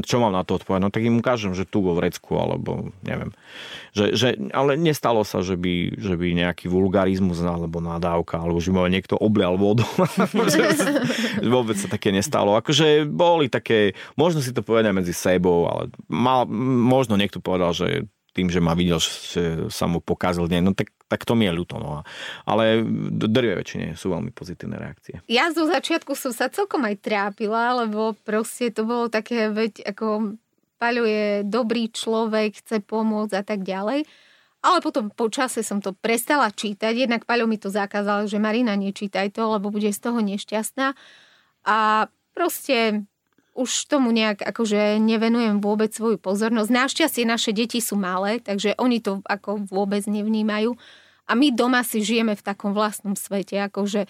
čo mám na to odpovedať? No tak im ukážem, že tu vo vrecku, alebo neviem. Ale nestalo sa, že by nejaký vulgarizmus alebo nadávka, alebo že by niekto oblial vodou. Vôbec sa také nestalo. Akože boli také, možno si to povedať medzi sebou, ale možno niekto povedal, že tým, že ma videl, že sa mu pokazil deň, no tak to mi je ľúto. No. Ale drvie väčšine sú veľmi pozitívne reakcie. Ja zo začiatku som sa celkom aj trápila, lebo proste to bolo také, veď ako Paľo je dobrý človek, chce pomôcť a tak ďalej. Ale potom po čase som to prestala čítať. Jednak Paľo mi to zakázal, že Marina, nečítaj to, lebo bude z toho nešťastná. A proste už tomu nejak akože nevenujem vôbec svoju pozornosť. Našťastie naše deti sú malé, takže oni to ako vôbec nevnímajú. A my doma si žijeme v takom vlastnom svete, akože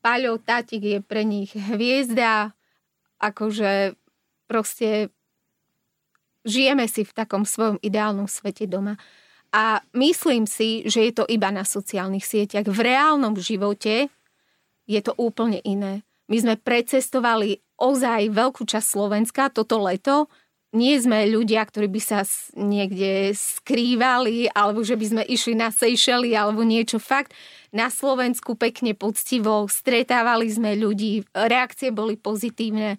Paľo, tátik je pre nich hviezda, akože proste žijeme si v takom svojom ideálnom svete doma. A myslím si, že je to iba na sociálnych sieťach. V reálnom živote je to úplne iné. My sme precestovali ozaj veľkú časť Slovenska toto leto. Nie sme ľudia, ktorí by sa niekde skrývali, alebo že by sme išli na Seychely, alebo niečo fakt. Na Slovensku pekne, poctivo, stretávali sme ľudí, reakcie boli pozitívne.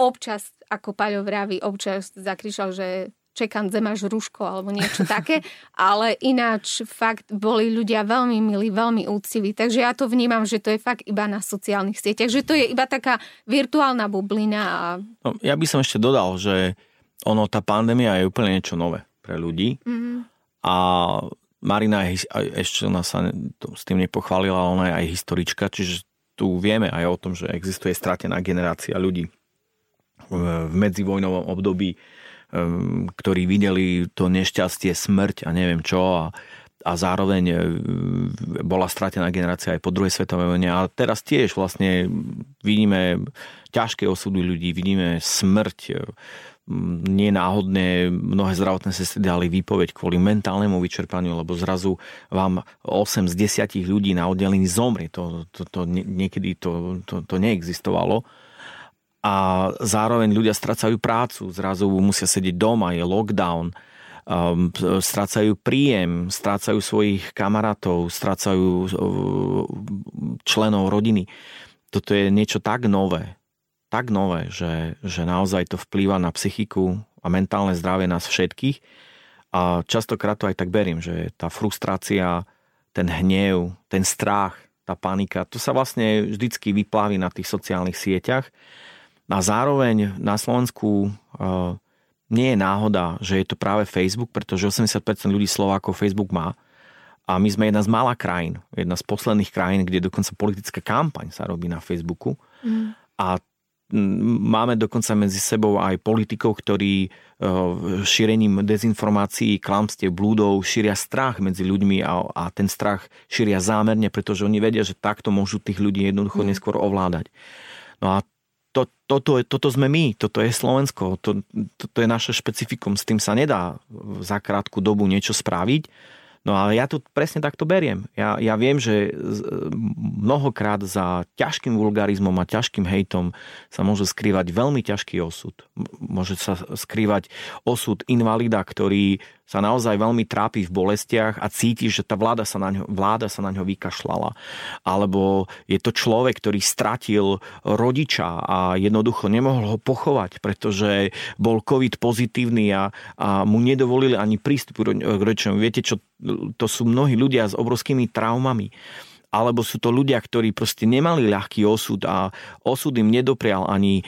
Občas, ako Paľo vraví, občas zakričal, že Čekan, že máš rúško, alebo niečo také. Ale ináč fakt boli ľudia veľmi milí, veľmi úctiví. Takže ja to vnímam, že to je fakt iba na sociálnych sieťach. Že to je iba taká virtuálna bublina. No, ja by som ešte dodal, že tá pandémia je úplne niečo nové pre ľudí. Mm-hmm. A Marina ešte ona sa s tým nepochválila, ale ona je aj historička. Čiže tu vieme aj o tom, že existuje stratená generácia ľudí v medzivojnovom období, ktorí videli to nešťastie, smrť a neviem čo a zároveň bola stratená generácia aj po druhej svetovej vojne a teraz tiež vlastne vidíme ťažké osudy ľudí, vidíme smrť, nenáhodne mnohé zdravotné sestry dali výpoveď kvôli mentálnemu vyčerpaniu, lebo zrazu vám 8 z 10 ľudí na oddelení zomrie, to niekedy neexistovalo. A zároveň ľudia strácajú prácu, zrazu musia sedieť doma, je lockdown, strácajú príjem, strácajú svojich kamarátov, strácajú členov rodiny. Toto je niečo tak nové, že naozaj to vplýva na psychiku a mentálne zdravie nás všetkých. A častokrát to aj tak beriem, že tá frustrácia, ten hnev, ten strach, tá panika, to sa vlastne vždycky vyplaví na tých sociálnych sieťach. A zároveň na Slovensku nie je náhoda, že je to práve Facebook, pretože 80% ľudí Slovákov Facebook má. A my sme jedna z mála krajín, jedna z posledných krajín, kde dokonca politická kampaň sa robí na Facebooku. Mm. A máme dokonca medzi sebou aj politikov, ktorí šírením dezinformácií, klamstiev, blúdov šíria strach medzi ľuďmi a ten strach šíria zámerne, pretože oni vedia, že takto môžu tých ľudí jednoducho neskôr ovládať. No a toto sme my, toto je Slovensko, toto je naše špecifikum, s tým sa nedá za krátku dobu niečo spraviť. No ale ja to presne takto beriem. Ja viem, že mnohokrát za ťažkým vulgarizmom a ťažkým hejtom sa môže skrývať veľmi ťažký osud. Môže sa skrývať osud invalida, ktorý sa naozaj veľmi trápi v bolestiach a cíti, že tá vláda sa na ňo vykašľala. Alebo je to človek, ktorý stratil rodiča a jednoducho nemohol ho pochovať, pretože bol COVID pozitívny a mu nedovolili ani prístup k rodičom. Viete čo, to sú mnohí ľudia s obrovskými traumami. Alebo sú to ľudia, ktorí proste nemali ľahký osud a osud im nedoprial ani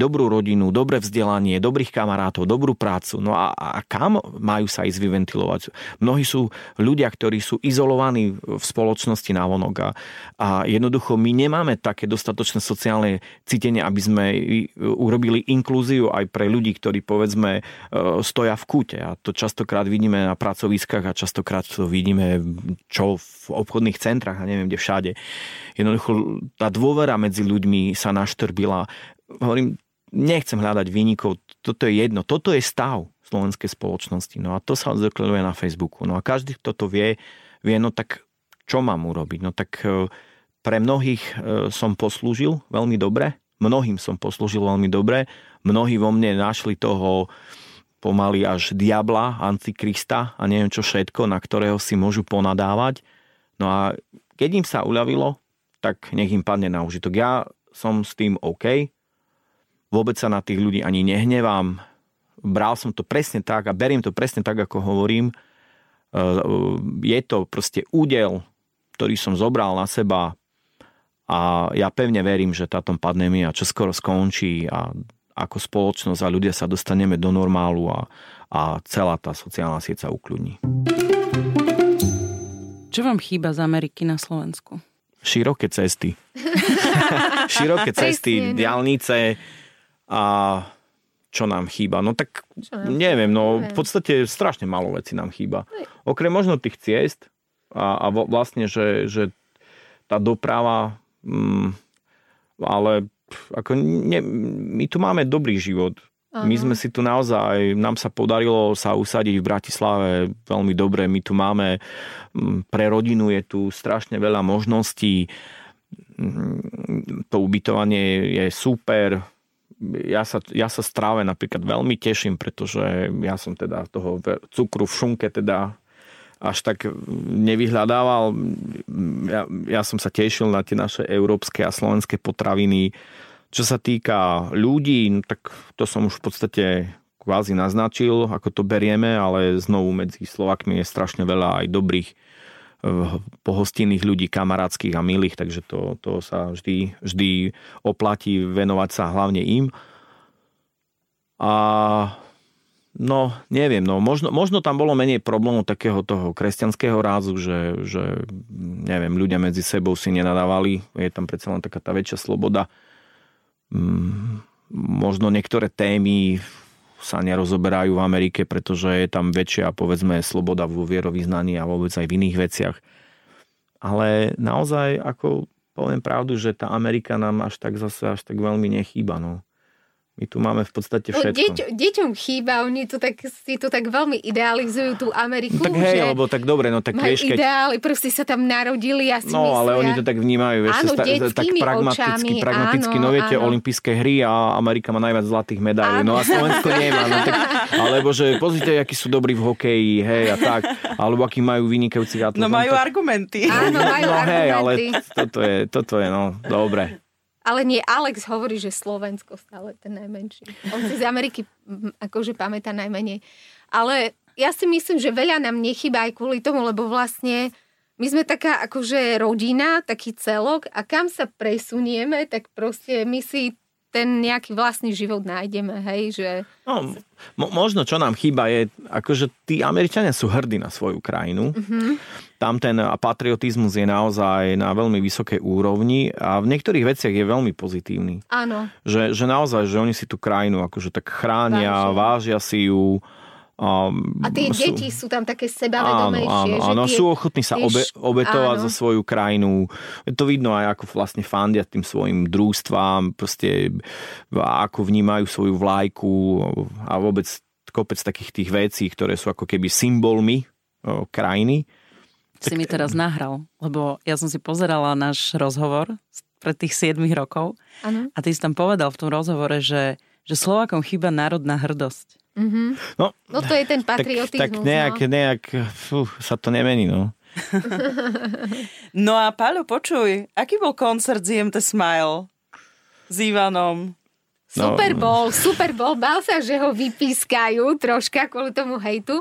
dobrú rodinu, dobré vzdelanie, dobrých kamarátov, dobrú prácu. No a kam majú sa ísť vyventilovať? Mnohí sú ľudia, ktorí sú izolovaní v spoločnosti navonok a jednoducho my nemáme také dostatočné sociálne cítenie, aby sme urobili inklúziu aj pre ľudí, ktorí povedzme stoja v kúte. A to častokrát vidíme na pracoviskách a častokrát to vidíme čo v obchodných centrách a neviem kde všade. Jednoducho tá dôvera medzi ľuďmi sa naštrbila. Hovorím, nechcem hľadať výnikov, toto je jedno, toto je stav slovenskej spoločnosti. No a to sa odzrkadľuje na Facebooku. No a každý, kto to vie, vie, no tak čo mám urobiť? No tak pre mnohých som poslúžil veľmi dobre, mnohí vo mne našli toho pomaly až diabla, antikrista a neviem čo všetko, na ktorého si môžu ponadávať. No a keď im sa uľavilo, tak nech im padne na užitok. Ja som s tým OK, vôbec sa na tých ľudí ani nehnevám. Bral som to presne tak a beriem to presne tak, ako hovorím. Je to proste údel, ktorý som zobral na seba a ja pevne verím, že táto pandémia čoskoro skončí a ako spoločnosť a ľudia sa dostaneme do normálu a celá tá sociálna sieť sa ukľudní. Čo vám chýba z Ameriky na Slovensku? Široké cesty. Diaľnice a čo nám chýba? No tak neviem, no v podstate strašne málo vecí nám chýba. Okrem možno tých ciest a vlastne, že tá doprava, ale ako my tu máme dobrý život. Aha. My sme si tu naozaj, nám sa podarilo sa usadiť v Bratislave veľmi dobre. My tu máme, pre rodinu je tu strašne veľa možností. To ubytovanie je super. Ja sa z tráve napríklad veľmi teším, pretože ja som teda toho cukru v šunke teda až tak nevyhľadával. Ja som sa tešil na tie naše európske a slovenské potraviny. Čo sa týka ľudí, no tak to som už v podstate kvázi naznačil, ako to berieme, ale znovu medzi Slovákmi je strašne veľa aj dobrých pohostinných ľudí, kamarátskych a milých, takže to sa vždy oplatí venovať sa hlavne im. A no, neviem, no, možno tam bolo menej problémov takého toho kresťanského rázu, že neviem, ľudia medzi sebou si nenadávali, je tam predsa len taká tá väčšia sloboda. Možno niektoré témy sa nerozoberajú v Amerike, pretože je tam väčšia, povedzme, sloboda vo vierovyznaní a vôbec aj v iných veciach. Ale naozaj, ako poviem pravdu, že tá Amerika nám až tak veľmi nechýba, no. My tu máme v podstate všetko. Deťom chýba, oni si to tak veľmi idealizujú tú Ameriku. No, tak hej, alebo tak dobre, no tak vieš, keď... ideály, proste sa tam narodili, ja si myslia. No, ale oni to tak vnímajú, vieš, áno, tak pragmaticky, áno, no viete, olympijské hry a Amerika má najviac zlatých medailí, no a Slovensko nemá, no tak, alebo že pozrite, akí sú dobrí v hokeji, hej, a tak, alebo akí majú vynikajúcich atletov. No majú tak... argumenty. Áno, majú argumenty. No hej, ale toto je, no, dobre. Ale nie, Alex hovorí, že Slovensko stále ten najmenší. On si z Ameriky akože pamätá najmenej. Ale ja si myslím, že veľa nám nechýba aj kvôli tomu, lebo vlastne my sme taká akože rodina, taký celok a kam sa presunieme, tak proste my si ten nejaký vlastný život nájdeme, hej, že... No, možno, čo nám chýba je, akože tí Američania sú hrdí na svoju krajinu. Mm-hmm. Tam ten patriotizmus je naozaj na veľmi vysokej úrovni a v niektorých veciach je veľmi pozitívny. Áno. Že naozaj, že oni si tú krajinu akože tak chránia, vážia si ju. A tie deti sú tam také sebavedomejšie. Áno, sú ochotní sa obetovať za svoju krajinu. To vidno aj ako vlastne fandia tým svojim družstvám, proste ako vnímajú svoju vlajku a vôbec kopec takých tých vecí, ktoré sú ako keby symbolmi krajiny. Si mi teraz nahral, lebo ja som si pozerala náš rozhovor pred tých 7 rokov a ty si tam povedal v tom rozhovore, že Slovákom chýba národná hrdosť. Mm-hmm. No to je ten patriotizmus. Tak nejak sa to nemení, no. No a Paľo, počuj, aký bol koncert ZMT Smile s Ivanom? Super bol, bál sa, že ho vypískajú troška kvôli tomu hejtu,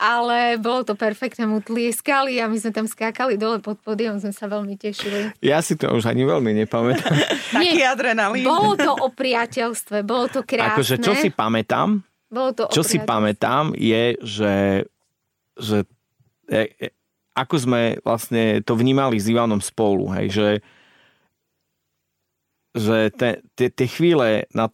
ale bolo to perfektné, mu tlieskali a my sme tam skákali dole pod pódium, sme sa veľmi tešili. Ja si to už ani veľmi nepamätám. Taký adrenalín. Bolo to o priateľstve, bolo to krásne. Akože čo si pamätám je, že ako sme vlastne to vnímali s Ivanom spolu, hej, že tie chvíle na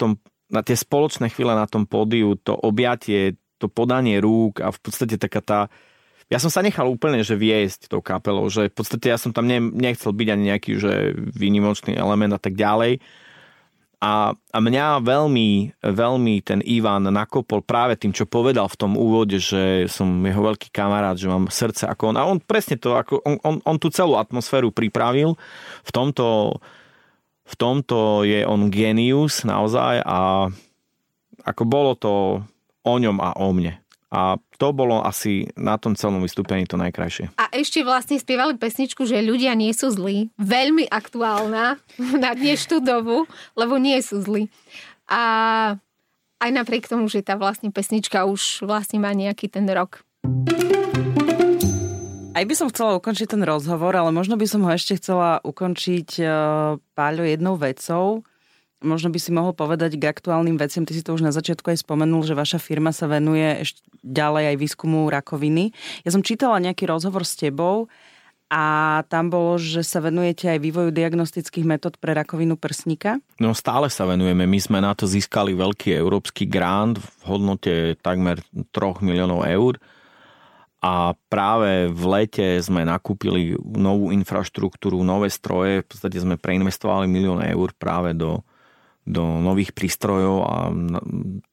tie spoločné chvíle na tom pódiu, to objatie, to podanie rúk a v podstate taká tá... Ja som sa nechal úplne, že viesť tou kapelou, že v podstate ja som tam nechcel byť ani nejaký, že výnimočný element a tak ďalej. A mňa veľmi ten Ivan nakopol práve tým, čo povedal v tom úvode, že som jeho veľký kamarát, že mám srdce ako on. A on presne to, ako on tú celú atmosféru pripravil. V tomto je on genius naozaj a ako bolo to o ňom a o mne. A to bolo asi na tom celom vystúpení to najkrajšie. A ešte vlastne spievali pesničku, že ľudia nie sú zlí. Veľmi aktuálna na dnešnú dobu, lebo nie sú zlí. A aj napriek tomu, že tá vlastne pesnička už vlastne má nejaký ten rok. Aj by som chcela ukončiť ten rozhovor, ale možno by som ho ešte chcela ukončiť, Paľo, jednou vecou. Možno by si mohol povedať k aktuálnym veciam, ty si to už na začiatku aj spomenul, že vaša firma sa venuje ešte ďalej aj výskumu rakoviny. Ja som čítala nejaký rozhovor s tebou a tam bolo, že sa venujete aj vývoju diagnostických metód pre rakovinu prsníka. No stále sa venujeme. My sme na to získali veľký európsky grant v hodnote takmer 3 miliónov eur. A práve v lete sme nakúpili novú infraštruktúru, nové stroje. V podstate sme preinvestovali 1 000 000 eur práve do nových prístrojov a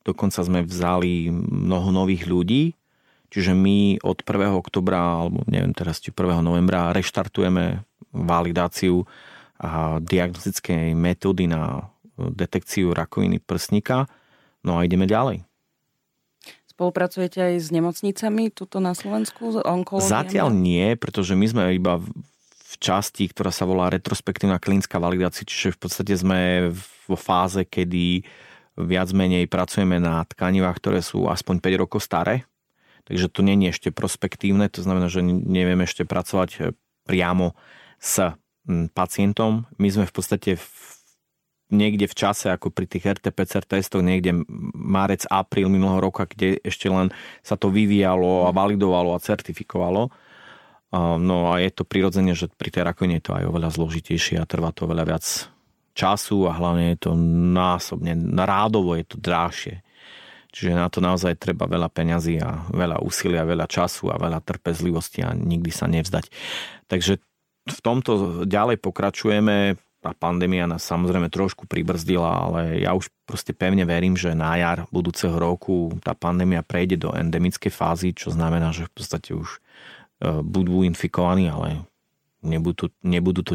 dokonca sme vzali mnoho nových ľudí. Čiže my od 1. oktobra, alebo neviem teraz, či 1. novembra reštartujeme validáciu a diagnostickej metódy na detekciu rakoviny prsníka. No a ideme ďalej. Spolupracujete aj s nemocnicami tuto na Slovensku? S onkológiami? Zatiaľ nie, pretože my sme iba v časti, ktorá sa volá retrospektívna klinická validácia, čiže v podstate sme vo fáze, kedy viac menej pracujeme na tkanivách, ktoré sú aspoň 5 rokov staré, takže to nie je ešte prospektívne, to znamená, že nevieme ešte pracovať priamo s pacientom. My sme v podstate niekde v čase, ako pri tých RT-PCR testoch, niekde marec, apríl minulého roka, kde ešte len sa to vyvíjalo a validovalo a certifikovalo. No a je to prirodzene, že pri tej rakovine je to aj oveľa zložitejšie a trvá to oveľa viac času a hlavne je to násobne, rádovo je to drahšie. Čiže na to naozaj treba veľa peňazí a veľa úsilia, veľa času a veľa trpezlivosti a nikdy sa nevzdať. Takže v tomto ďalej pokračujeme. Tá pandémia nás samozrejme trošku pribrzdila, ale ja už proste pevne verím, že na jar budúceho roku tá pandémia prejde do endemickej fázy, čo znamená, že v podstate už budú infikovaní, ale nebudú to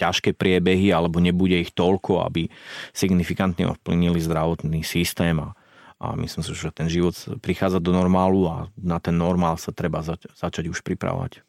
ťažké priebehy, alebo nebude ich toľko, aby signifikantne ovplynili zdravotný systém a myslím si, že ten život prichádza do normálu a na ten normál sa treba začať už pripravovať.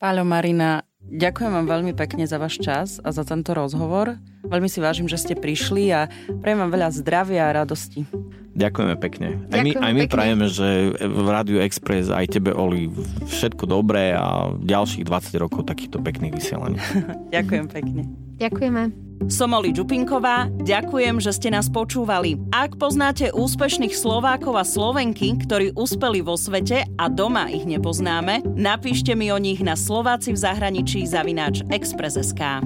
Paľo, Marina, ďakujem vám veľmi pekne za váš čas a za tento rozhovor. Veľmi si vážim, že ste prišli a prajem vám veľa zdravia a radosti. Ďakujeme pekne. Aj my prajeme, že v Rádiu Express aj tebe, Oli, všetko dobré a ďalších 20 rokov takýchto pekných vysielaní. Ďakujem pekne. Ďakujeme. Som Oli Čupinková, ďakujem, že ste nás počúvali. Ak poznáte úspešných Slovákov a Slovenky, ktorí uspeli vo svete a doma ich nepoznáme, napíšte mi o nich na Slováci v zahraničí @ express.sk.